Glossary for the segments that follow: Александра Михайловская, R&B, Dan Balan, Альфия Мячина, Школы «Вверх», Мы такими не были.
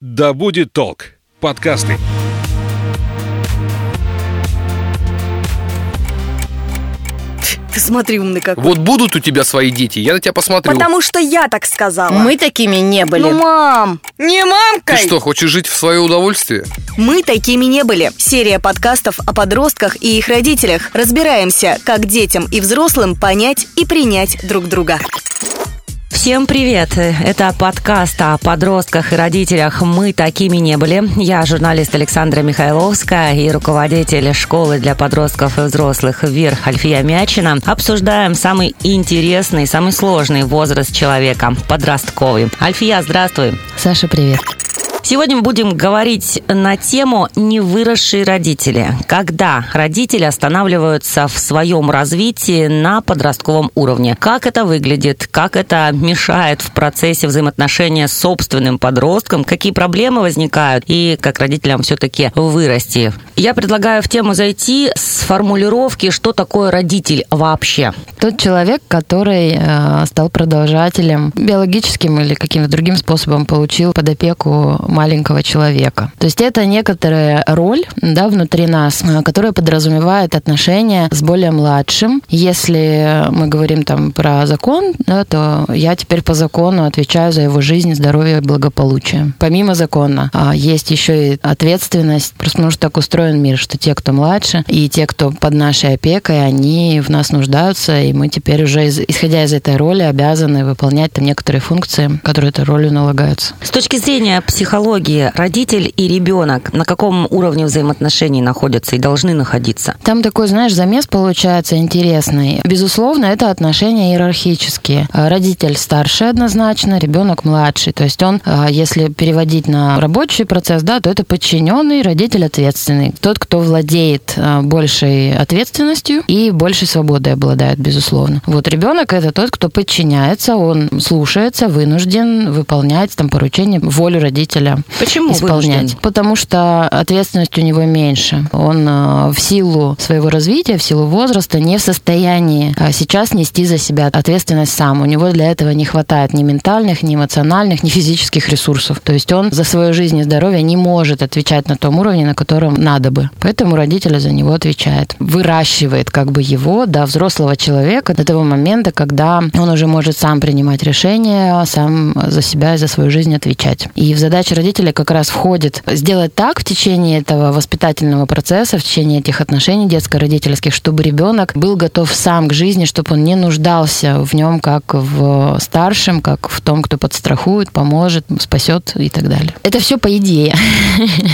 Да будет толк. Подкасты. Ты смотри, умный какой. Вот будут у тебя свои дети, я на тебя посмотрю. Потому что я так сказала. Мы такими не были. Ну, мам, не мамкой. Ты что, хочешь жить в свое удовольствие? Мы такими не были. Серия подкастов о подростках и их родителях. Разбираемся, как детям и взрослым понять и принять друг друга. Всем привет! Это подкаст о подростках и родителях «Мы такими не были». Я журналист Александра Михайловская и руководитель школы для подростков и взрослых «Вверх» Альфия Мячина. Обсуждаем самый интересный, самый сложный возраст человека – подростковый. Альфия, здравствуй! Саша, привет! Сегодня мы будем говорить на тему «Невыросшие родители». Когда родители останавливаются в своем развитии на подростковом уровне. Как это выглядит, как это мешает в процессе взаимоотношения с собственным подростком, какие проблемы возникают и как родителям все-таки вырасти. Я предлагаю в тему зайти с формулировки, что такое родитель вообще. Тот человек, который стал продолжателем биологическим или каким-то другим способом получил под опеку маленького человека. То есть это некоторая роль, да, внутри нас, которая подразумевает отношения с более младшим. Если мы говорим там про закон, да, то я теперь по закону отвечаю за его жизнь, здоровье и благополучие. Помимо закона есть еще и ответственность, просто потому что так устроен мир, что те, кто младше, и те, кто под нашей опекой, они в нас нуждаются, и мы теперь уже, исходя из этой роли, обязаны выполнять там некоторые функции, которые этой ролью налагаются. С точки зрения психологии, родитель и ребенок на каком уровне взаимоотношений находятся и должны находиться? Там такой, знаешь, замес получается интересный. Безусловно, это отношения иерархические. Родитель старше однозначно, ребенок младший. То есть он, если переводить на рабочий процесс, да, то это подчиненный, родитель ответственный. Тот, кто владеет большей ответственностью и большей свободой обладает, безусловно. Вот ребенок — это тот, кто подчиняется, он слушается, вынужден выполнять там поручения, волю родителя. Почему исполнять? Вынужден? Потому что ответственность у него меньше. Он в силу своего развития, в силу возраста не в состоянии сейчас нести за себя ответственность сам. У него для этого не хватает ни ментальных, ни эмоциональных, ни физических ресурсов. То есть он за свою жизнь и здоровье не может отвечать на том уровне, на котором надо бы. Поэтому родители за него отвечают. Выращивает как бы его до взрослого человека, до того момента, когда он уже может сам принимать решения, сам за себя и за свою жизнь отвечать. И в задаче родителей как раз входит сделать так в течение этого воспитательного процесса, в течение этих отношений детско-родительских, чтобы ребенок был готов сам к жизни, чтобы он не нуждался в нем как в старшем, как в том, кто подстрахует, поможет, спасет и так далее. Это все по идее.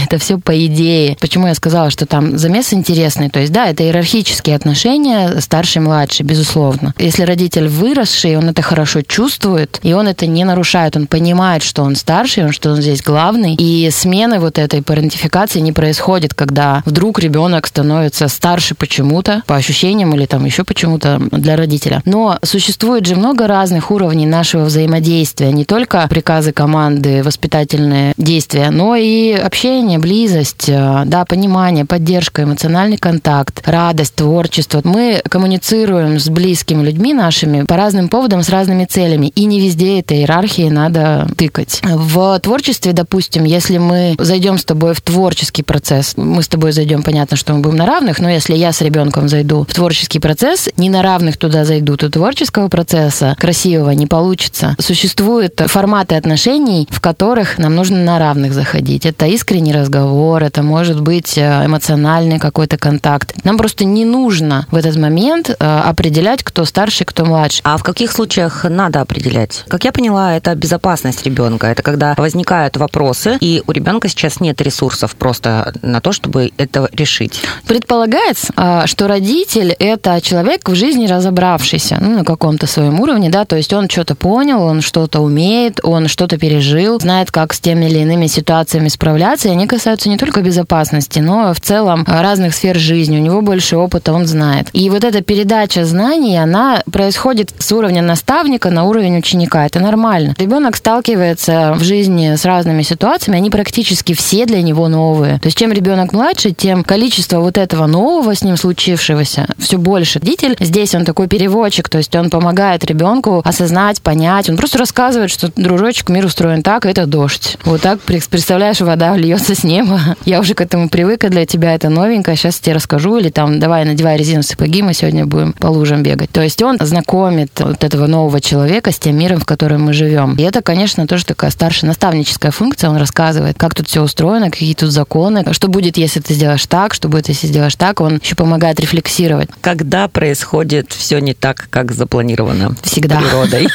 Это все по идее. Почему я сказала, что там замес интересный? То есть, да, это иерархические отношения, старший, младший, безусловно. Если родитель выросший, он это хорошо чувствует, и он это не нарушает, он понимает, что он старший, что он здесь главный. И смены вот этой парентификации не происходит, когда вдруг ребенок становится старше почему-то, по ощущениям или там еще почему-то для родителя. Но существует же много разных уровней нашего взаимодействия. Не только приказы команды, воспитательные действия, но и общение, близость, да, понимание, поддержка, эмоциональный контакт, радость, творчество. Мы коммуницируем с близкими людьми нашими по разным поводам, с разными целями. И не везде этой иерархии надо тыкать. В творчестве, допустим, если мы зайдем с тобой в творческий процесс, мы с тобой зайдем, понятно, что мы будем на равных, но если я с ребенком зайду в творческий процесс, не на равных туда зайду, то творческого процесса красивого не получится. Существуют форматы отношений, в которых нам нужно на равных заходить. Это искренний разговор, это может быть эмоциональный какой-то контакт. Нам просто не нужно в этот момент определять, кто старше, кто младше. А в каких случаях надо определять? Как я поняла, это безопасность ребенка. Это когда возникают вопросы, и у ребенка сейчас нет ресурсов просто на то, чтобы это решить. Предполагается, что родитель – это человек в жизни разобравшийся, ну, на каком-то своем уровне, да, то есть он что-то понял, он что-то умеет, он что-то пережил, знает, как с теми или иными ситуациями справляться, рекомендации, они касаются не только безопасности, но в целом разных сфер жизни. У него больше опыта, он знает. И вот эта передача знаний, она происходит с уровня наставника на уровень ученика. Это нормально. Ребенок сталкивается в жизни с разными ситуациями, они практически все для него новые. То есть чем ребенок младше, тем количество вот этого нового с ним случившегося все больше. Родитель здесь, он такой переводчик, то есть он помогает ребенку осознать, понять. Он просто рассказывает, что, дружочек, мир устроен так, это дождь. Вот так, представляешь, вода льется с неба. Я уже к этому привыкла, для тебя это новенькое, сейчас тебе расскажу. Или там, давай, надевай резиновые сапоги, мы сегодня будем по лужам бегать. То есть он знакомит вот этого нового человека с тем миром, в котором мы живем. И это, конечно, тоже такая старшая наставническая функция. Он рассказывает, как тут все устроено, какие тут законы, что будет, если ты сделаешь так, что будет, если сделаешь так. Он еще помогает рефлексировать. Когда происходит все не так, как запланировано? Всегда. Природой.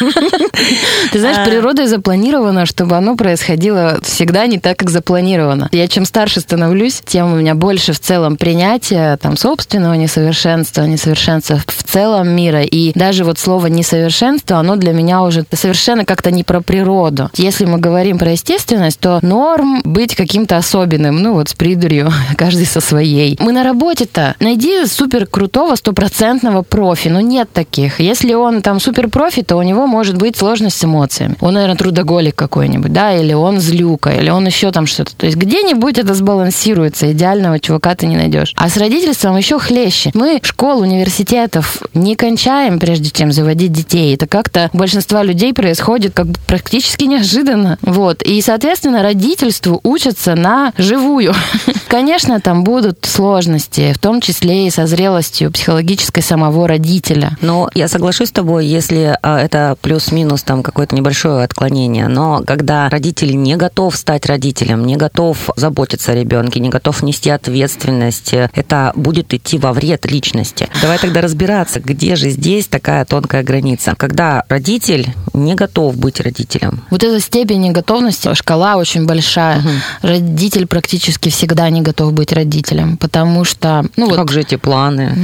Ты знаешь, природой запланировано, чтобы оно происходило всегда не так, как запланировано. Я чем старше становлюсь, тем у меня больше в целом принятия там собственного несовершенства в целом мира. И даже вот слово несовершенство, оно для меня уже совершенно как-то не про природу. Если мы говорим про естественность, то норм быть каким-то особенным, ну вот с придурью, каждый со своей. Мы на работе-то найди супер крутого, стопроцентного профи, но нет таких. Если он там супер профи, то у него может быть сложность с эмоциями. Он, наверное, трудоголик какой-нибудь, да, или он злюка, или он еще там что-то. То есть где-нибудь это сбалансируется, идеального чувака ты не найдешь. А с родительством еще хлеще. Мы школ, университетов не кончаем, прежде чем заводить детей. Это как-то у большинства людей происходит как бы практически неожиданно. Вот. И, соответственно, родительству учатся на живую. Конечно, там будут сложности, в том числе и со зрелостью психологической самого родителя. Но я соглашусь с тобой, если это плюс-минус там какое-то небольшое отклонение, но когда родитель не готов стать родителем, не готов заботиться о ребенке, не готов нести ответственность, это будет идти во вред личности. Давай тогда разбираться, где же здесь такая тонкая граница, когда родитель не готов быть родителем. Вот эта степень неготовности, шкала очень большая. Угу. Родитель практически всегда не готов быть родителем, потому что... Ну, как вот... же эти планы?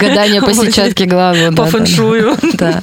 Гадание по сетчатке глаза. По фэншую.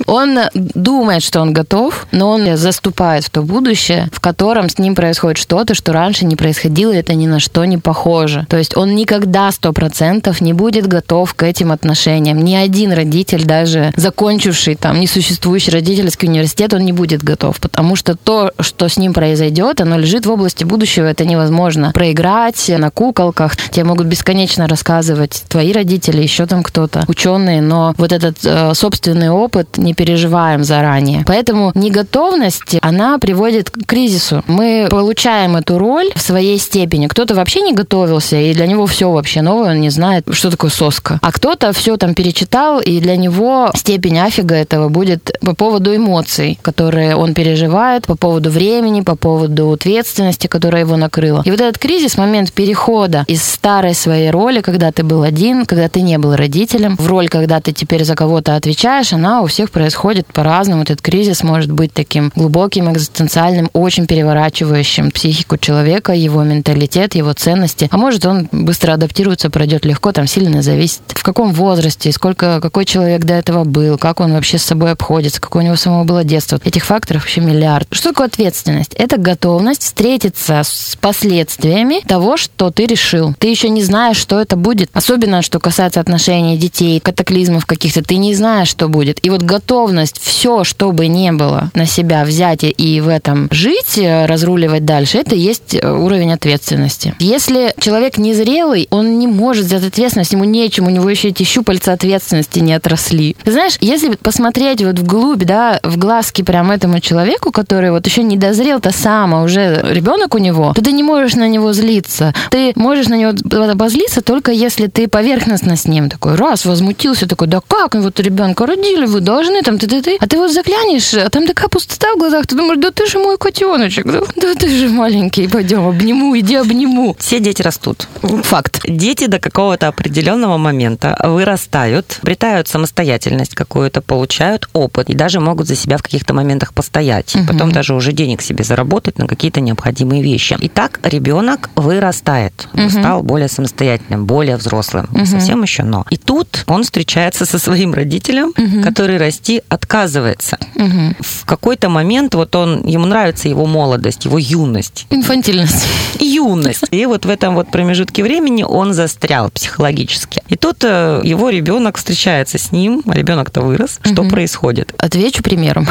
Он думает, что он готов, но он заступает в то будущее, в котором с ним происходит что-то, что раньше не происходило, это ни на что не похоже. То есть он никогда 100% не будет готов к этим отношениям. Ни один родитель, даже закончивший там несуществующий родительский университет, он не будет готов, потому что то, что с ним произойдет, оно лежит в области будущего, это невозможно проиграть на куколках. Тебе могут бесконечно рассказывать твои родители, еще там кто-то, ученые, но вот этот собственный опыт не переживаем заранее. Поэтому неготовность, она приводит к кризису. Мы получаем эту роль в своей степени. Кто-то вообще не готовился, и для него все вообще новое, он не знает, что такое соска. А кто-то все там перечитал, и для него степень афига этого будет по поводу эмоций, которые он переживает, по поводу времени, по поводу ответственности, которая его накрыла. И вот этот кризис, момент перехода из старой своей роли, когда ты был один, когда ты не был родителем, в роль, когда ты теперь за кого-то отвечаешь, она у всех происходит по-разному. Этот кризис может быть таким глубоким, экзистенциальным, очень переворачивающим психику человека, его менталитет, его ценности. А может, он быстро адаптируется, пройдет легко, там сильно зависит, в каком возрасте, сколько, какой человек до этого был, как он вообще с собой обходится, какое у него самого было детство. Этих факторов вообще миллиард. Что такое ответственность? Это готовность встретиться с последствиями того, что ты решил. Ты еще не знаешь, что это будет. Особенно, что касается отношений детей, катаклизмов каких-то, ты не знаешь, что будет. И вот готовность все, что бы ни было, на себя взять и в этом жить, разруливать дальше, это и есть уровень ответственности. Если человек незрелый, он не может взять ответственность, ему нечем, у него еще эти щупальца ответственности не отросли. Ты знаешь, если посмотреть вот вглубь, да, в глазки прям этому человеку, который вот еще не дозрел-то сам, а уже ребенок у него, то ты не можешь на него злиться. Ты можешь на него обозлиться только если ты поверхностно с ним такой, раз, возмутился, такой, да как, вот ребенка родили, вы должны, там, ты-ты-ты. А ты вот заглянешь, а там такая пустота в глазах, ты думаешь, да ты же мой котеночек, да ты же маленький, пойдем, обниму, иди обниму. Все дети растут. Факт. Дети до какого-то определенного момента вырастают, обретают самостоятельность какую-то, получают опыт и даже могут за себя в каких-то моментах постоять. Угу. Потом даже уже денег себе заработать на какие-то необходимые вещи. И так ребенок вырастает, угу. Стал более самостоятельным, более взрослым. Угу. Совсем еще, но. И тут он встречается со своим родителем, угу. который расти отказывается. Угу. В какой-то момент вот он, ему нравится его молодость, его юность. Инфантильность. Юность. И вот в этом вот промежутке времени он застрял психологически. И тут его ребенок встречается с ним, ребенок-то вырос. Что происходит? Отвечу примером.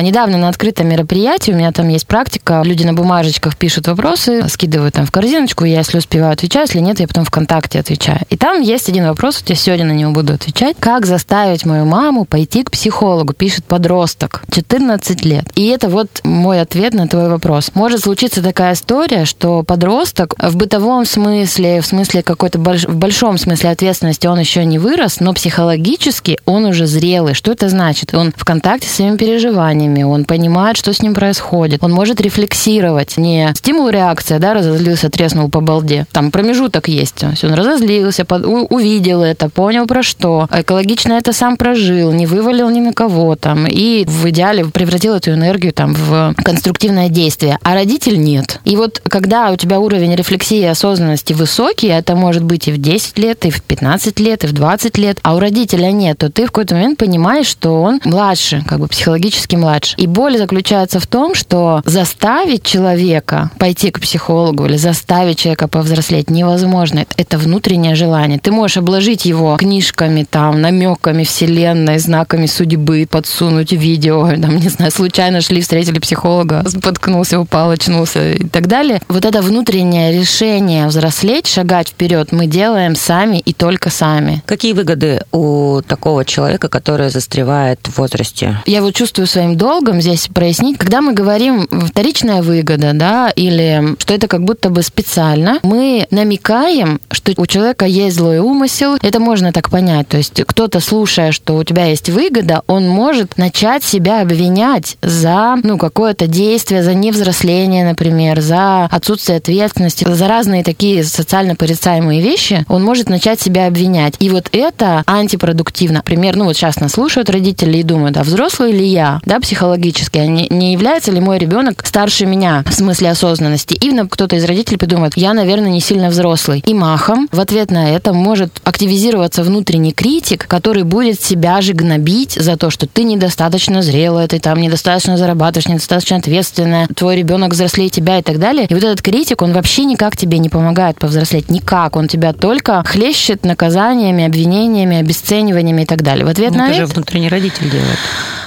Недавно на открытом мероприятии, у меня там есть практика, люди на бумажечках пишут вопросы, скидывают там в корзиночку, я если успеваю отвечаю, если нет, я потом ВКонтакте отвечаю. И там есть один вопрос, вот я сегодня на него буду отвечать. Как заставить мою маму пойти к психологу? Пишет подросток, 14 лет. И это вот мой ответ на твой вопрос. Может случиться такая история, что подросток в бытовом смысле, в смысле какой-то в большом смысле ответственности он еще не вырос, но психологически он уже зрелый. Что это значит? Он в контакте с своими переживаниями, он понимает, что с ним происходит, он может рефлексировать. Не стимул-реакция, да, разозлился, треснул по балде. Там промежуток есть. Он разозлился, увидел это, понял про что. Экологично это сам прожил, не вывалил ни на кого там. И в идеале превратил эту энергию там в конструктивное действие. А родитель нет. И вот когда у тебя уровень рефлексии и осознанности высокий, это может быть и в 10 лет, и в 15 лет, и в 20 лет, а у родителя нет, то ты в какой-то момент понимаешь, что он младше, как бы психологически младше. И боль заключается в том, что заставить человека пойти к психологу или заставить человека повзрослеть невозможно. Это внутреннее желание. Ты можешь обложить его книжками, там, намеками вселенной, знаками судьбы, подсунуть видео, там, не знаю, случайно шли, встретили психолога, споткнулся, упал, очнулся и так далее. Вот это внутреннее решение взрослеть, шагать вперед, мы делаем сами и только сами. Какие выгоды у такого человека, который застревает в возрасте? Я вот чувствую своим долгом здесь прояснить, когда мы говорим вторичная выгода, да, или что это как будто бы специально, мы намекаем, что у человека есть злой умысел. Это можно так понять. То есть кто-то, слушая, что у тебя есть выгода, он может начать себя обвинять за какое-то действие, за невзросление, например, за отсутствие ответственности, за разные такие социально порицаемые вещи, он может начать себя обвинять. И вот это антипродуктивно. Например, вот сейчас нас слушают родители и думают, а взрослый ли я, да, психологически, а не является ли мой ребенок старше меня в смысле осознанности? И кто-то из родителей подумает, я, наверное, не сильно взрослый. И махом в ответ на это может активизироваться внутренний критик, который будет себя же гнобить за то, что ты недостаточно зрелая, ты там недостаточно зарабатываешь, недостаточно ответственная, твой ребенок взрослее тебя и так далее. И вот этот критик, он вообще никак тебе не помогает повзрослеть, никак. Он тебя только хлещет наказаниями, обвинениями, обесцениваниями и так далее. В ответ на это же внутренний родитель делает.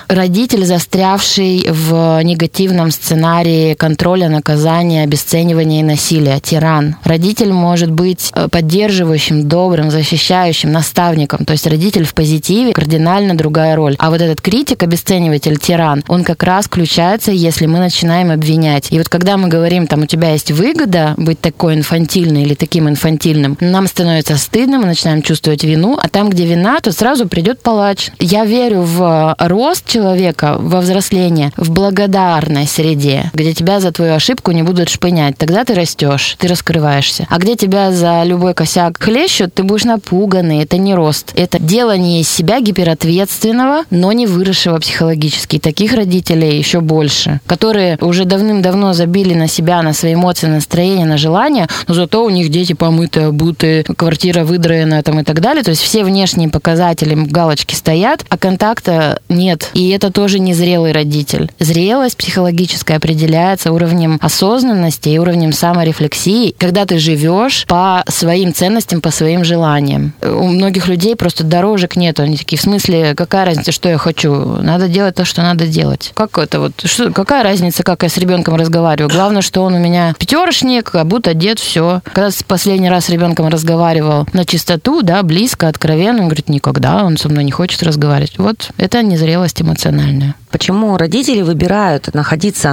Родитель, застрявший в негативном сценарии контроля, наказания, обесценивания и насилия, тиран. Родитель может быть поддерживающим, добрым, защищающим, наставником. То есть родитель в позитиве, кардинально другая роль. А вот этот критик, обесцениватель, тиран, он как раз включается, если мы начинаем обвинять. И вот когда мы говорим, там, у тебя есть выгода быть такой инфантильной или таким инфантильным, нам становится стыдно, мы начинаем чувствовать вину, а там, где вина, то сразу придет палач. Я верю в рост человека, во взросление, в благодарной среде, где тебя за твою ошибку не будут шпынять. Тогда ты растешь, ты раскрываешься. А где тебя за любой косяк хлещут, ты будешь напуганный. Это не рост. Это делание из себя гиперответственного, но не выросшего психологически. И таких родителей еще больше, которые уже давным-давно забили на себя, на свои эмоции, настроение, на желания, но зато у них дети помыты, обуты, квартира выдраена там, и так далее. То есть все внешние показатели, галочки стоят, а контакта нет. И это тоже незрелый родитель. Зрелость психологическая определяется уровнем осознанности и уровнем саморефлексии, когда ты живешь по своим ценностям, по своим желаниям. У многих людей просто дорожек нет. Они такие, в смысле, какая разница, что я хочу? Надо делать то, что надо делать. Как это вот? Какая разница, как я с ребенком разговариваю? Главное, что он у меня пятерочник, как будто одет, все. Когда в последний раз с ребенком разговаривал на чистоту, да, близко, откровенно, он говорит, никогда, он со мной не хочет разговаривать. Вот это незрелость эмоциональная. Почему родители выбирают находиться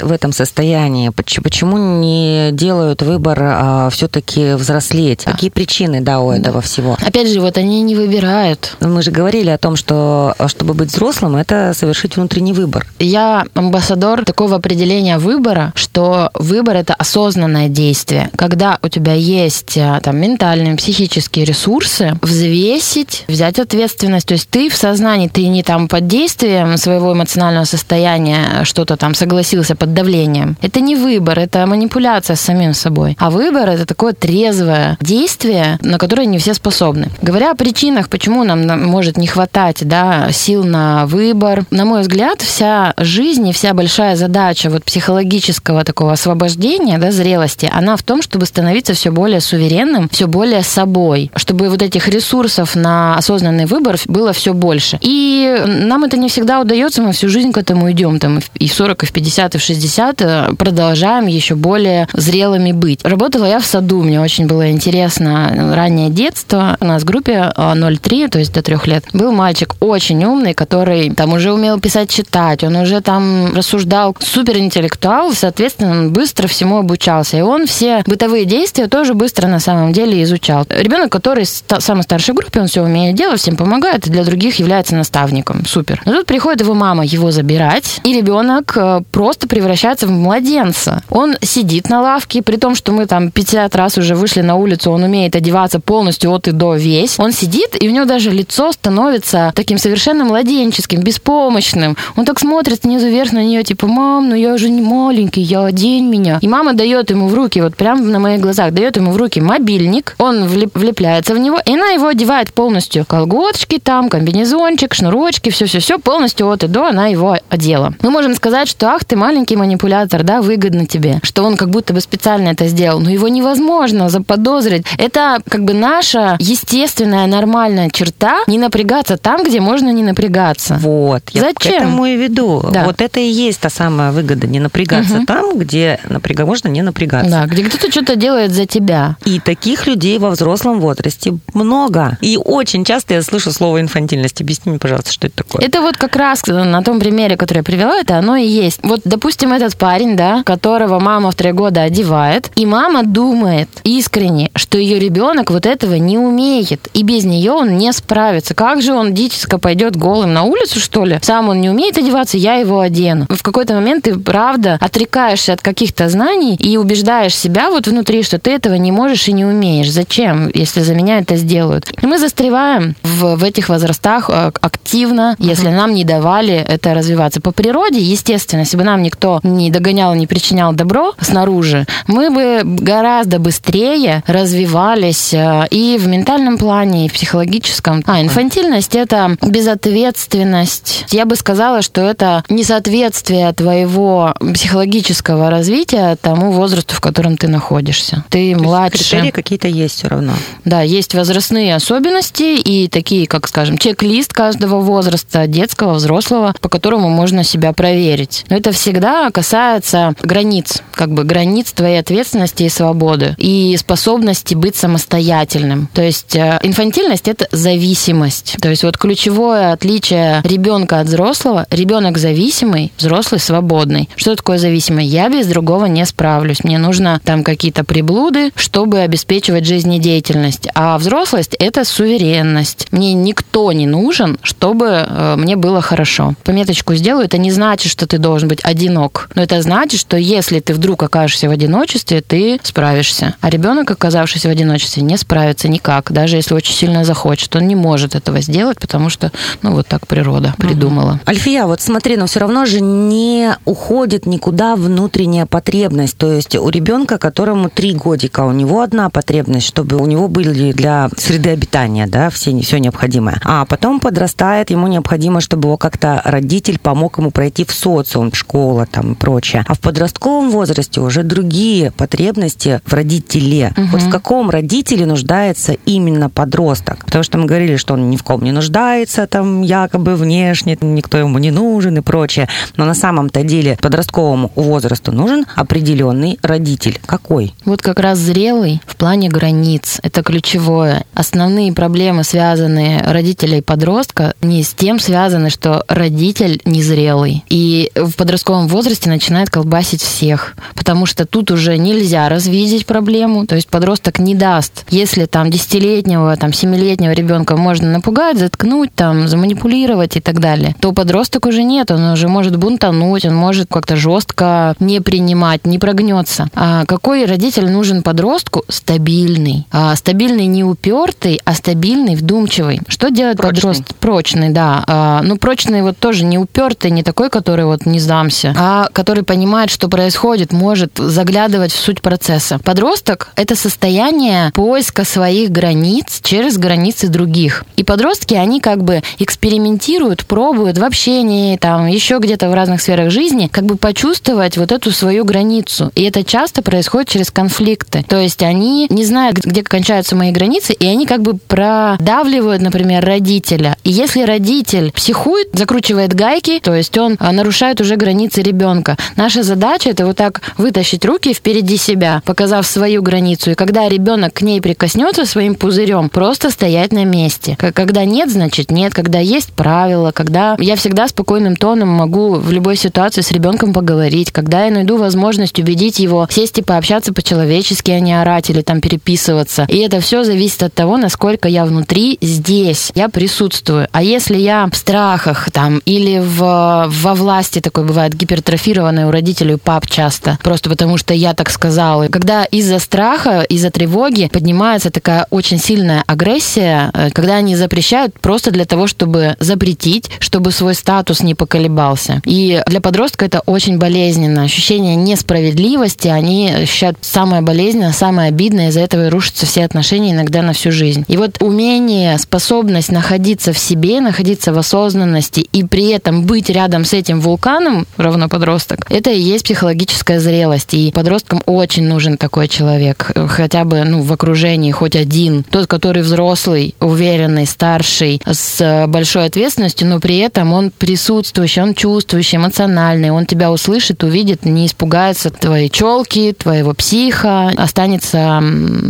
в этом состоянии? Почему не делают выбор все-таки взрослеть? Какие причины, у этого всего? Опять же, вот они не выбирают. Мы же говорили о том, что чтобы быть взрослым, это совершить внутренний выбор. Я амбассадор такого определения выбора, что выбор – это осознанное действие. Когда у тебя есть ментальные, психические ресурсы, взвесить, взять ответственность. То есть ты в сознании, ты не под действием своего эмоционального состояния что-то там согласился под давлением. Это не выбор, это манипуляция с самим собой. А выбор — это такое трезвое действие, на которое не все способны. Говоря о причинах, почему нам может не хватать, да, сил на выбор, на мой взгляд, вся жизнь и вся большая задача вот психологического такого освобождения, да, зрелости, она в том, чтобы становиться все более суверенным, все более собой, чтобы вот этих ресурсов на осознанный выбор было все больше. И нам это не всегда удается, мы всю жизнь к этому идем, там, и в 40, и в 50, и в 60 продолжаем еще более зрелыми быть. Работала я в саду, мне очень было интересно раннее детство. У нас в группе 0-3, то есть до 3 лет, был мальчик очень умный, который там уже умел писать, читать, он уже там рассуждал, суперинтеллектуал, соответственно, он быстро всему обучался. И он все бытовые действия тоже быстро на самом деле изучал. Ребенок, который самый старший в группе, он все умеет делать, всем помогает, и для других является наставником. Супер. Но тут приходит его мама его забирать, и ребенок просто превращается в младенца. Он сидит на лавке, при том, что мы там 50 раз уже вышли на улицу, он умеет одеваться полностью от и до весь. Он сидит, и у него даже лицо становится таким совершенно младенческим, беспомощным. Он так смотрит снизу вверх на нее, типа, мам, ну я же не маленький, я одень меня. И мама дает ему в руки, вот прямо на моих глазах, дает ему в руки мобильник, он влепляется в него, и она его одевает полностью. Колготочки там, комбинезончик, шнурочки, все-все-все, полностью от и до она его одела. Мы можем сказать, что ах, ты маленький манипулятор, да, выгодно тебе, что он как будто бы специально это сделал, но его невозможно заподозрить. Это как бы наша естественная, нормальная черта не напрягаться там, где можно не напрягаться. Вот. Я зачем? К этому и веду. Да. Вот это и есть та самая выгода, не напрягаться там, где можно не напрягаться. Да, где кто-то что-то делает за тебя. И таких людей во взрослом возрасте много. И очень часто я слышу слово инфантильность. Объясни мне, пожалуйста, что это такое. Это вот как раз на том примере, который я привела, это оно и есть. Вот, допустим, этот парень, да, которого мама в 3 года одевает, и мама думает искренне, что ее ребенок вот этого не умеет, и без нее он не справится. Как же он дитятко пойдет голым на улицу, что ли? Сам он не умеет одеваться, я его одену. В какой-то момент ты, правда, отрекаешься от каких-то знаний и убеждаешь себя вот внутри, что ты этого не можешь и не умеешь. Зачем, если за меня это сделают? И мы застреваем в этих возрастах активно, если нам не давали это развиваться. По природе, естественно, если бы нам никто не догонял, не причинял добро снаружи, мы бы гораздо быстрее развивались и в ментальном плане, и в психологическом. А инфантильность — это безответственность. Я бы сказала, что это несоответствие твоего психологического развития тому возрасту, в котором ты находишься. Ты то младше. Критерии какие-то есть все равно. Да, есть возрастные особенности и такие, как, скажем, чек-лист каждого возраста, детского, взрослого, по которому можно себя проверить. Но это всегда касается границ, как бы границ твоей ответственности и свободы, и способности быть самостоятельным. То есть инфантильность — это зависимость. То есть вот ключевое отличие ребенка от взрослого — ребенок зависимый, взрослый свободный. Что такое зависимый? Я без другого не справлюсь. Мне нужно там какие-то приблуды, чтобы обеспечивать жизнедеятельность. А взрослость — это суверенность. Мне никто не нужен, чтобы мне было хорошо. Пометочку сделаю, это не значит, что ты должен быть одинок. Но это значит, что если ты вдруг окажешься в одиночестве, ты справишься. А ребенок, оказавшийся в одиночестве, не справится никак. Даже если очень сильно захочет. Он не может этого сделать, потому что, ну, вот так природа придумала. Альфия, вот смотри, но все равно же не уходит никуда внутренняя потребность. То есть у ребенка, которому 3 годика, у него одна потребность, чтобы у него были для среды обитания, да, все необходимое. А потом подрастает, ему необходимо, чтобы его как-то родитель помог ему пройти в социум, школа там и прочее. А в подростковом возрасте уже другие потребности в родителе. Вот в каком родителе нуждается именно подросток? Потому что мы говорили, что он ни в ком не нуждается, там якобы внешне, никто ему не нужен и прочее. Но на самом-то деле подростковому возрасту нужен определенный родитель. Какой? Вот как раз зрелый в плане границ. Это ключевое. Основные проблемы, связанные родителей и подростка, не с тем связаны, что родитель незрелый. И в подростковом возрасте начинает колбасить всех, потому что тут уже нельзя развидеть проблему, то есть подросток не даст. Если там 10-летнего, там 7-летнего ребенка можно напугать, заткнуть, там, заманипулировать и так далее, то подросток уже нет, он уже может бунтануть, он может как-то жестко не принимать, не прогнется. А какой родитель нужен подростку? Стабильный. А стабильный не упертый, а стабильный, вдумчивый. Что делает подросток? Прочный, да. А, ну, прочный вот тоже не упертый, не такой, который вот не сдамся, а который понимает, что происходит, может заглядывать в суть процесса. Подросток — это состояние поиска своих границ через границы других. И подростки, они как бы экспериментируют, пробуют в общении, там, еще где-то в разных сферах жизни, как бы почувствовать вот эту свою границу. И это часто происходит через конфликты. То есть они не знают, где кончаются мои границы, и они как бы продавливают, например, родителя. И если родитель психует, закручивает гайки, то есть он нарушает уже границы ребенка. Наша задача — это вот так вытащить руки впереди себя, показав свою границу. И когда ребенок к ней прикоснется своим пузырем, просто стоять на месте. Когда нет, значит нет. Когда есть правила, когда я всегда спокойным тоном могу в любой ситуации с ребенком поговорить, когда я найду возможность убедить его сесть и пообщаться по-человечески, а не орать или там переписываться. И это все зависит от того, насколько я внутри здесь, я присутствую. А если я в страхах там или во власти, такой бывает гипертрофированный у родителей пап часто, просто потому что я так сказала. Когда из-за страха, из-за тревоги поднимается такая очень сильная агрессия, когда они запрещают просто для того, чтобы запретить, чтобы свой статус не поколебался. И для подростка это очень болезненно. Ощущение несправедливости, они ощущают самое болезненное, самое обидное, из-за этого и рушатся все отношения иногда на всю жизнь. И вот умение, способность находиться в себе, находиться в осознанности и при этом быть рядом с этим вулканом, равно подросток, это и есть психологическая зрелость. И подросткам очень нужен такой человек, хотя бы в окружении, хоть один. Тот, который взрослый, уверенный, старший, с большой ответственностью, но при этом он присутствующий, он чувствующий, эмоциональный, он тебя услышит, увидит, не испугается твоей челки, твоего психа, останется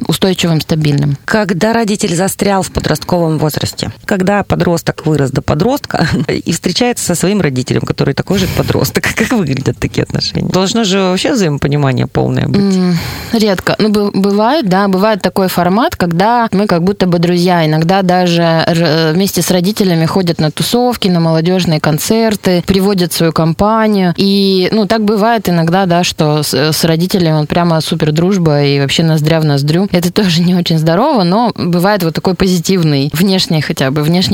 устойчивым, стабильным. Когда родитель застрял в подростковом возрасте, когда подросток вырос до подростка и встречается со своим родителем, который такой же подросток, как выглядят такие отношения? Должно же вообще взаимопонимание полное быть. Редко. Бывает, да, бывает такой формат, когда мы как будто бы друзья, иногда даже вместе с родителями ходят на тусовки, на молодежные концерты, приводят свою компанию. И, так бывает иногда, да, что с родителями он прямо супер дружба и вообще ноздря в ноздрю. Это тоже не очень здорово, но бывает вот такой позитивный, внешне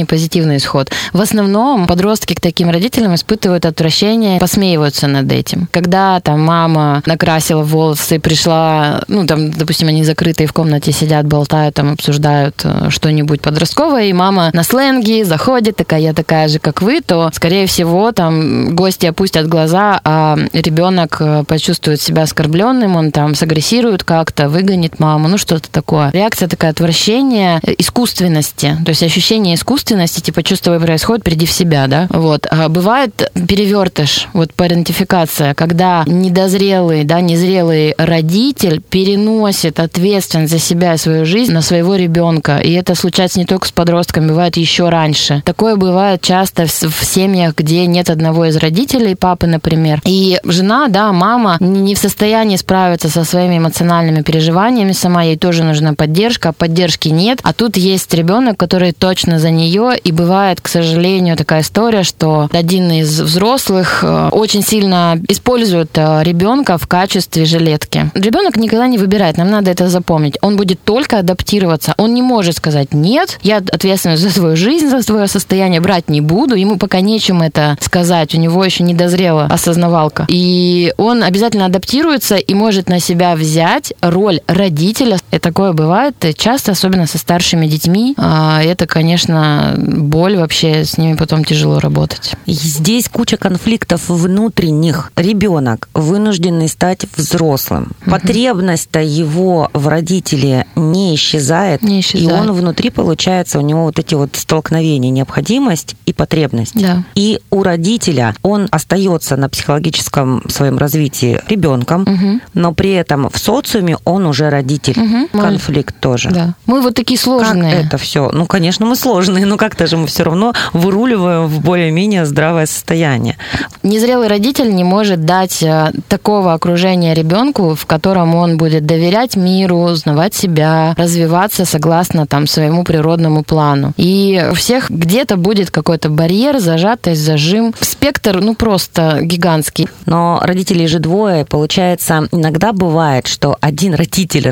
позитивный исход. В основном подростки к таким родителям испытывают отвращение, посмеиваются над этим. Когда там мама накрасила волосы, пришла, допустим, они закрытые в комнате сидят, болтают, там обсуждают что-нибудь подростковое, и мама на сленге заходит, такая, я такая же, как вы, то, скорее всего, там гости опустят глаза, а ребенок почувствует себя оскорбленным, он там сагрессирует как-то, выгонит маму, что-то такое. Реакция такая, отвращение искусственности, то есть ощущение искусственности, типа чувство происходит, приди в себя, да, вот. А бывает перевертыш, парентификация, когда незрелый родитель переносит ответственность за себя и свою жизнь на своего ребенка, и это случается не только с подростками, бывает еще раньше. Такое бывает часто в семьях, где нет одного из родителей, папы, например, и жена, да, мама не в состоянии справиться со своими эмоциональными переживаниями сама, ей тоже нужна поддержка, а поддержки нет, а тут есть ребенок, который точно за нее, и бывает, к сожалению, такая история, что один из взрослых очень сильно использует ребенка в качестве жилетки. Ребенок никогда не выбирает, нам надо это запомнить, он будет только адаптироваться, он не может сказать нет, я ответственность за свою жизнь, за свое состояние брать не буду, ему пока нечем это сказать, у него еще не дозрела осознавалка, и он обязательно адаптируется и может на себя взять роль родителя. И такое бывает часто, особенно со старшими детьми. Это, конечно, боль вообще, с ними потом тяжело работать. Здесь куча конфликтов внутренних. Ребенок, вынужденный стать взрослым. Потребность-то его в родителе не исчезает. И он внутри, получается, у него вот эти вот столкновения, необходимость и потребность. Да. И у родителя он остается на психологическом своем развитии ребенком, но при этом в социуме он уже родитель. Конфликт тоже. Да. Мы вот такие сложные. Как это все? Конечно, мы сложные, но как-то же мы все равно выруливаем в более-менее здравое состояние. Незрелый родитель не может дать такого окружения ребенку, в котором он будет доверять миру, узнавать себя, развиваться согласно там своему природному плану. И у всех где-то будет какой-то барьер, зажатость, зажим. Спектр, ну, просто гигантский. Но родителей же двое. Получается, иногда бывает, что один родитель,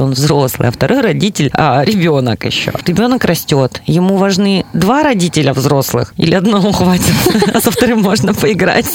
он взрослый, а второй родитель, ребенок еще. Ребенок растет. Ему важны два родителя взрослых или одного хватит, а со вторым можно поиграть.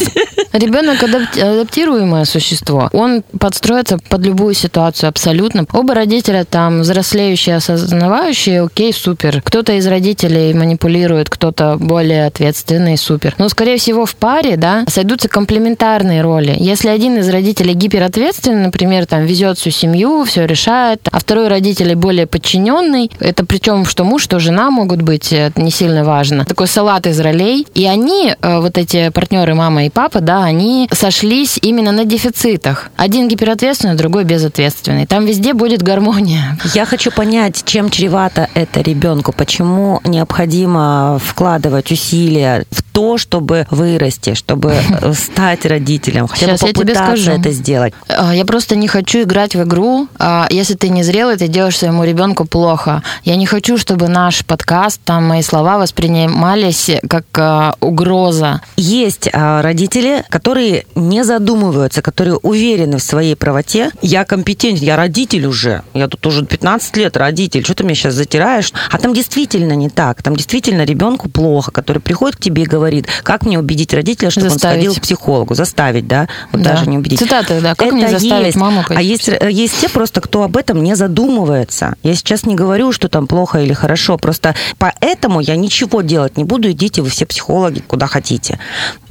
Ребенок адаптируемое существо. Он подстроится под любую ситуацию абсолютно. Оба родителя там взрослеющие, осознавающие, окей, супер. Кто-то из родителей манипулирует, кто-то более ответственный, супер. Но, скорее всего, в паре, да, сойдутся комплементарные роли. Если один из родителей гиперответственный, например, там, везет всю семью, все решает, а второй родитель более подчиненный, это причем что муж, что жена могут быть, это не сильно важно. Такой салат из ролей. И они, вот эти партнеры, мама и папа, да, они сошлись именно на дефицитах. Один гиперответственный, другой безответственный. Там везде будет гармония. Я хочу понять, чем чревато это ребенку, почему необходимо вкладывать усилия в то, чтобы вырасти, чтобы стать родителем. Хотя бы попытаться это сделать. Я просто не хочу играть в игру. Если ты незрелый, ты делаешь своему ребенку плохо. Я не хочу, чтобы наш подкаст, там мои слова воспринимались как угроза. Есть родители, которые не задумываются, которые уверены в своей правоте. Я компетентен, я родитель уже. Я тут уже 15 лет родитель. Что ты меня сейчас затираешь? А там действительно не так. Там действительно ребенку плохо, который приходит к тебе и говорит, как мне убедить родителя, чтобы заставить. Он сходил к психологу. Заставить, да? Вот да. Даже не убедить. Цитаты, да. Как это мне заставить есть. Маму пойти? А есть те просто, кто об этом не задумывается. Я сейчас не говорю, что там плохо или хорошо. Просто поэтому я ничего делать не буду. Идите вы все психологи куда хотите.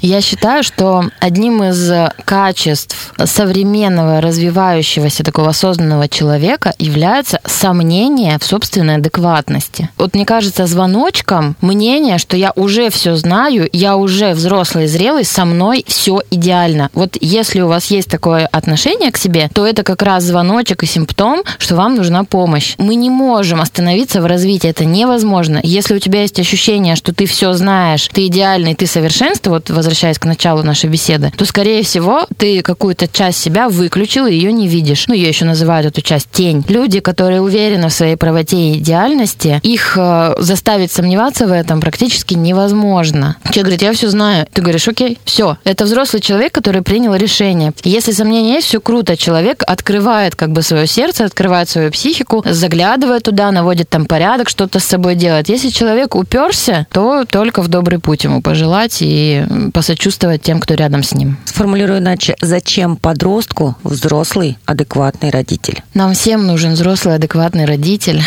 Я считаю, что одним из качеств современного, развивающегося такого осознанного человека является сомнение в собственной адекватности. Вот мне кажется звоночком мнение, что я уже все знаю, я уже взрослый, зрелый, со мной все идеально. Вот если у вас есть такое отношение к себе, то это как раз звоночек и симптом, что вам нужна помощь. Мы не можем остановиться в развитии, это невозможно. Если у тебя есть ощущение, что ты все знаешь, ты идеальный, ты совершенство, вот возвращаясь к началу нашей беседы, то, скорее всего, ты какую-то часть себя выключил и ее не видишь. Ну, ее еще называют эту часть тень. Люди, которые уверены в своей правоте и идеальности, их заставить сомневаться в этом практически невозможно. Человек говорит, я все знаю. Ты говоришь, окей, все. Это взрослый человек, который принял решение. Если сомнения есть, все круто. Человек открывает как бы свое сердце, открывает свою психику, заглядывает туда, наводит там порядок, что-то с собой делает. Если человек уперся, то только в добрый путь ему пожелать и посочувствовать тем, кто рядом с ним. Сформулирую иначе. Зачем подростку взрослый, адекватный родитель? Нам всем нужен взрослый, адекватный родитель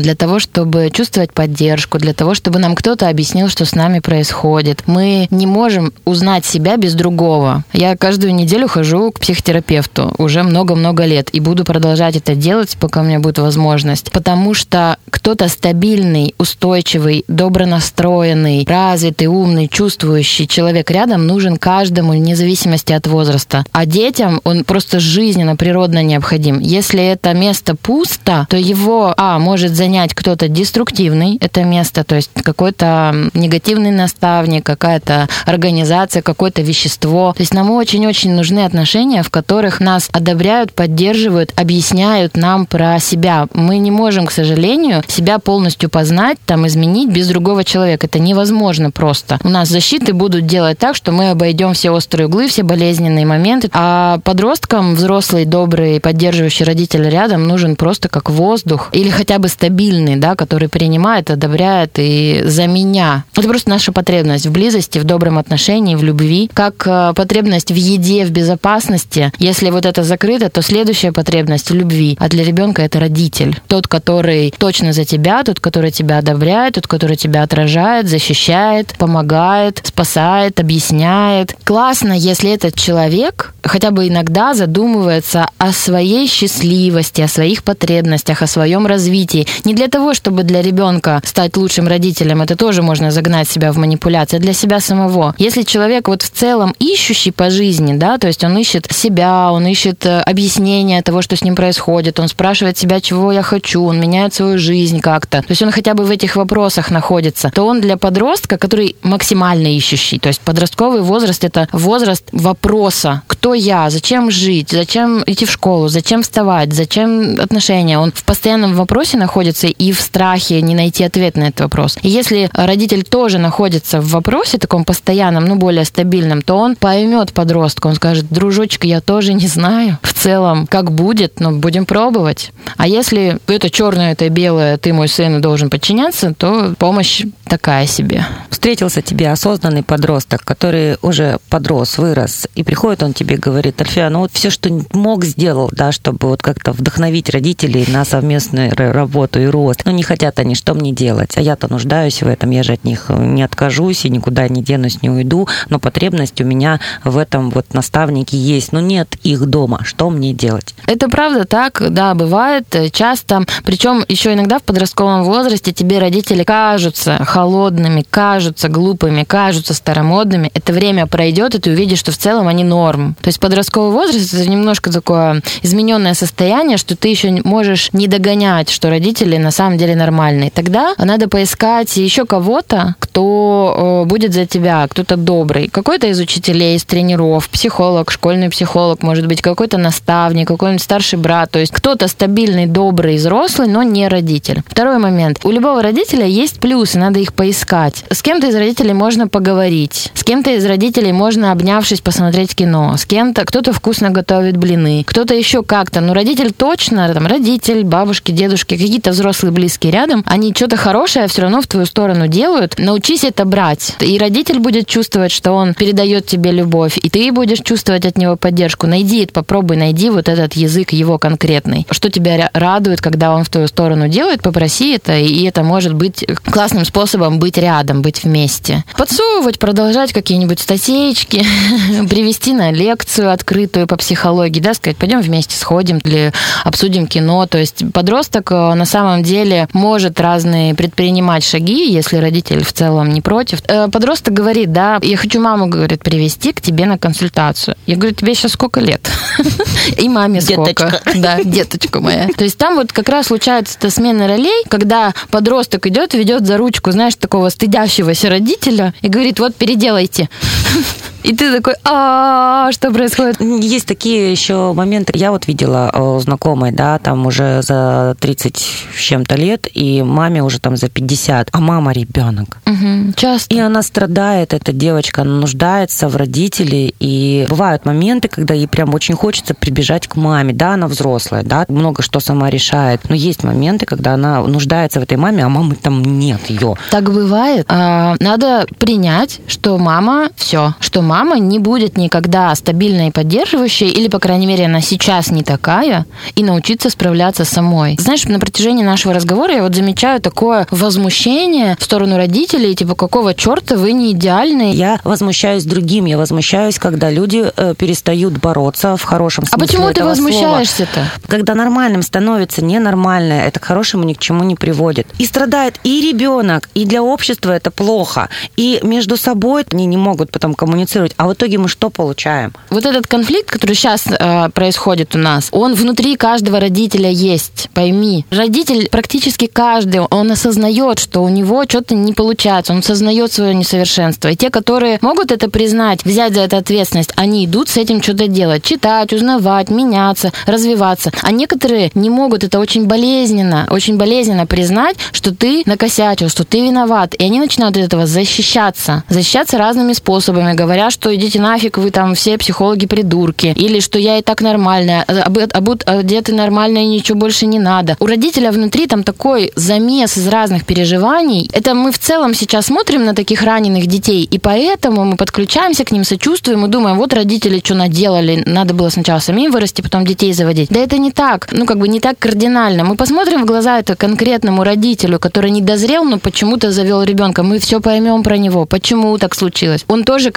для того, чтобы чувствовать поддержку, для того, чтобы нам кто-то объяснил, что с нами происходит. Мы не можем узнать себя без другого. Я каждую неделю хожу к психотерапевту уже много-много лет и буду продолжать это делать, пока у меня будет возможность. Потому что кто-то стабильный, устойчивый, добронастроенный, развитый, умный, чувствующий человек рядом нужен каждому, вне зависимости от возраста. А детям он просто жизненно, природно необходим. Если это место пусто, то его, может занять кто-то деструктивный, это место, то есть какой-то негативный наставник, какая-то организация, какое-то вещество. То есть нам очень-очень нужны отношения, в которых нас одобряют, поддерживают, объясняют нам про себя. Мы не можем, к сожалению, себя полностью познать, там, изменить без другого человека. Это невозможно просто. У нас защиты будут делать так, что мы обойдем все острые углы, все болезненные моменты. А подросткам взрослый, добрый, поддерживающий родитель рядом нужен просто как воздух. Или хотя бы стабильный, да, который принимает, одобряет и за меня. Это просто наша потребность в близости, в добром отношении, в любви. Как потребность в еде, в безопасности. Если вот это закрыто, то следующая потребность в любви. А для ребенка это родитель. Тот, который точно за тебя, тот, который тебя одобряет, тот, который тебя отражает, защищает, помогает, спасает, объясняет. Классно, если этот человек хотя бы иногда задумывается о своей счастливости, о своих потребностях, о своем развитии. Не для того, чтобы для ребенка стать лучшим родителем, это тоже можно загнать себя в манипуляцию, информация для себя самого. Если человек вот в целом ищущий по жизни, да, то есть он ищет себя, он ищет объяснение того, что с ним происходит, он спрашивает себя, чего я хочу, он меняет свою жизнь как-то, то есть он хотя бы в этих вопросах находится, то он для подростка, который максимально ищущий, то есть подростковый возраст — это возраст вопроса, кто я, зачем жить, зачем идти в школу, зачем вставать, зачем отношения, он в постоянном вопросе находится и в страхе не найти ответ на этот вопрос. И если родитель тоже находится в вопросе таком постоянном, ну, более стабильном, то он поймет подростка, он скажет: дружочек, я тоже не знаю в целом, как будет, но будем пробовать. А если это черное, это белое, ты мой сын и должен подчиняться, то помощь такая себе. Встретился тебе осознанный подросток, который уже подрос, вырос, и приходит он тебе и говорит: Альфия, ну вот все, что мог, сделал, да, чтобы вот как-то вдохновить родителей на совместную работу и рост. Но не хотят они, что мне делать? А я-то нуждаюсь в этом, я же от них не откажусь и никуда не денусь, не уйду, но потребность у меня в этом вот наставнике есть, но нет их дома, что мне делать? Это правда так, да, бывает часто, причем еще иногда в подростковом возрасте тебе родители кажутся холодными, кажутся глупыми, кажутся старомодными, это время пройдет, и ты увидишь, что в целом они норм. То есть подростковый возраст — это немножко такое измененное состояние, что ты еще можешь не догонять, что родители на самом деле нормальные. Тогда надо поискать еще кого-то, кто будет за тебя, кто-то добрый. Какой-то из учителей, из тренеров, психолог, школьный психолог, может быть, какой-то наставник, какой-нибудь старший брат. То есть кто-то стабильный, добрый, взрослый, но не родитель. Второй момент. У любого родителя есть плюсы, надо их поискать. С кем-то из родителей можно поговорить, с кем-то из родителей можно, обнявшись, посмотреть кино, с кем-то, кто-то вкусно готовит блины, кто-то еще как-то. Но родитель точно, там, родитель, бабушки, дедушки, какие-то взрослые близкие рядом, они что-то хорошее все равно в твою сторону делают. Научись это брать. И родитель будет чувствовать, что он передает тебе любовь, и ты будешь чувствовать от него поддержку. Найди, попробуй, найди вот этот язык его конкретный. Что тебя радует, когда он в твою сторону делает, попроси это, и это может быть классным способом быть рядом, быть вместе. Подсовывать, продолжать какие-нибудь статейки, привести на лекцию открытую по психологии, да, сказать: пойдем вместе сходим или обсудим кино. То есть подросток на самом деле может разные предпринимать шаги, если родитель в целом не против. Подросток говорит: да, я хочу маму, говорит, привести к тебе на консультацию. Я говорю: тебе сейчас сколько лет? И маме сколько? Да, деточка моя. То есть там вот как раз случается эта смена ролей, когда подросток идет, ведет за ручку, знаешь, такого стыдящегося родителя и говорит: вот, переделайте. И ты такой: а что происходит? Есть такие еще моменты. Я вот видела у знакомой, да, там уже за 30 с чем-то лет, и маме уже там за 50, а мама ребенок. Угу, часто. И она страдает, эта девочка, она нуждается в родителе, и бывают моменты, когда ей прям очень хочется прибежать к маме, да, она взрослая, да, много что сама решает, но есть моменты, когда она нуждается в этой маме, а мамы там нет ее. Так бывает. Надо принять, что мама все, что мама не будет никогда стабильной и поддерживающей, или, по крайней мере, она сейчас не такая, и научиться справляться самой. Знаешь, на протяжении нашего разговора я вот замечаю такое возмущение в сторону родителей, типа: какого черта вы не идеальные? Я возмущаюсь другим, я возмущаюсь, когда люди перестают бороться в хорошем смысле этого слова. А почему ты возмущаешься-то? Когда нормальным становится ненормальное, это к хорошему ни к чему не приводит. И страдает и ребенок, и для общества это плохо, и между собой они не могут потом коммуницировать. А в итоге мы что получаем? Вот этот конфликт, который сейчас происходит у нас, он внутри каждого родителя есть, пойми. Родитель практически каждый, он осознает, что у него что-то не получается, он осознает свое несовершенство. И те, которые могут это признать, взять за это ответственность, они идут с этим что-то делать, читать, узнавать, меняться, развиваться. А некоторые не могут, это очень болезненно признать, что ты накосячил, что ты виноват. И они начинают от этого защищаться разными способами, говоря, что идите нафиг, вы там все психологи придурки, или что я и так нормальная, одеты нормально и ничего больше не надо. У родителя внутри там такой замес из разных переживаний. Это мы в целом сейчас смотрим на таких раненых детей, и поэтому мы подключаемся к ним, сочувствуем и думаем: вот родители что наделали, надо было сначала самим вырасти, потом детей заводить. Да это не так, не так кардинально. Мы посмотрим в глаза это конкретному родителю, который не дозрел, но почему-то завел ребенка, мы все поймем про него, почему так случилось. Он тоже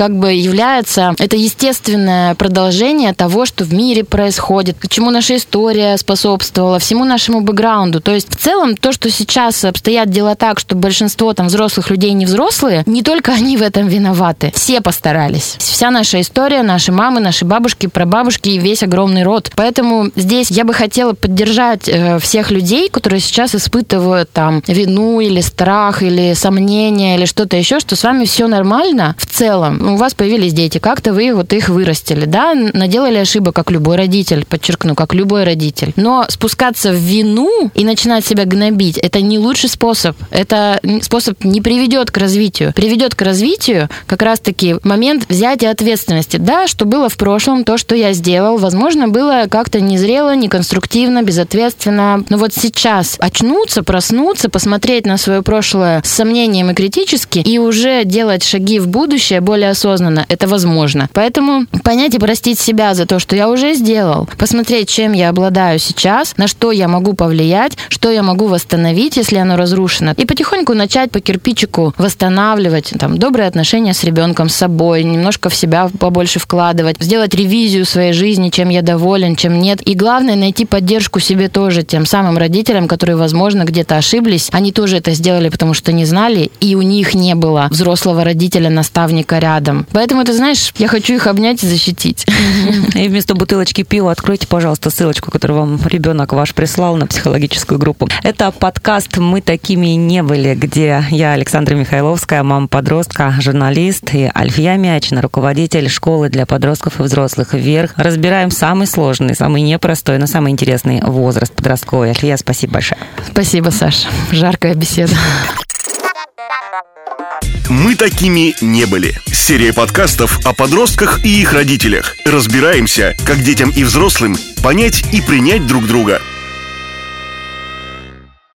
является, это естественное продолжение того, что в мире происходит, к чему наша история способствовала, всему нашему бэкграунду. То есть в целом то, что сейчас обстоят дела так, что большинство там взрослых людей не взрослые, не только они в этом виноваты. Все постарались. Вся наша история, наши мамы, наши бабушки, прабабушки и весь огромный род. Поэтому здесь я бы хотела поддержать всех людей, которые сейчас испытывают там вину или страх, или сомнения, или что-то еще, что с вами все нормально в целом. У вас появились дети, как-то вы вот их вырастили, да, наделали ошибок, как любой родитель, подчеркну, как любой родитель. Но спускаться в вину и начинать себя гнобить, это не лучший способ. Это способ не приведет к развитию. Приведет к развитию как раз-таки момент взятия ответственности. Да, что было в прошлом, то, что я сделал, возможно, было как-то незрело, неконструктивно, безответственно. Но вот сейчас очнуться, проснуться, посмотреть на свое прошлое с сомнением и критически, и уже делать шаги в будущее более осознанно, это возможно. Поэтому понять и простить себя за то, что я уже сделал, посмотреть, чем я обладаю сейчас, на что я могу повлиять, что я могу восстановить, если оно разрушено, и потихоньку начать по кирпичику восстанавливать там добрые отношения с ребенком, с собой, немножко в себя побольше вкладывать, сделать ревизию своей жизни, чем я доволен, чем нет. И главное, найти поддержку себе тоже, тем самым родителям, которые, возможно, где-то ошиблись. Они тоже это сделали, потому что не знали, и у них не было взрослого родителя, наставника рядом. Поэтому, ты знаешь, я хочу их обнять и защитить. И вместо бутылочки пива откройте, пожалуйста, ссылочку, которую вам ребенок ваш прислал на психологическую группу. Это подкаст «Мы такими не были», где я, Александра Михайловская, мама-подростка, журналист, и Альфия Мячина, руководитель школы для подростков и взрослых «Вверх», разбираем самый сложный, самый непростой, но самый интересный возраст подростковый. Альфия, спасибо большое. Спасибо, Саша. Жаркая беседа. «Мы такими не были». Серия подкастов о подростках и их родителях. Разбираемся, как детям и взрослым понять и принять друг друга.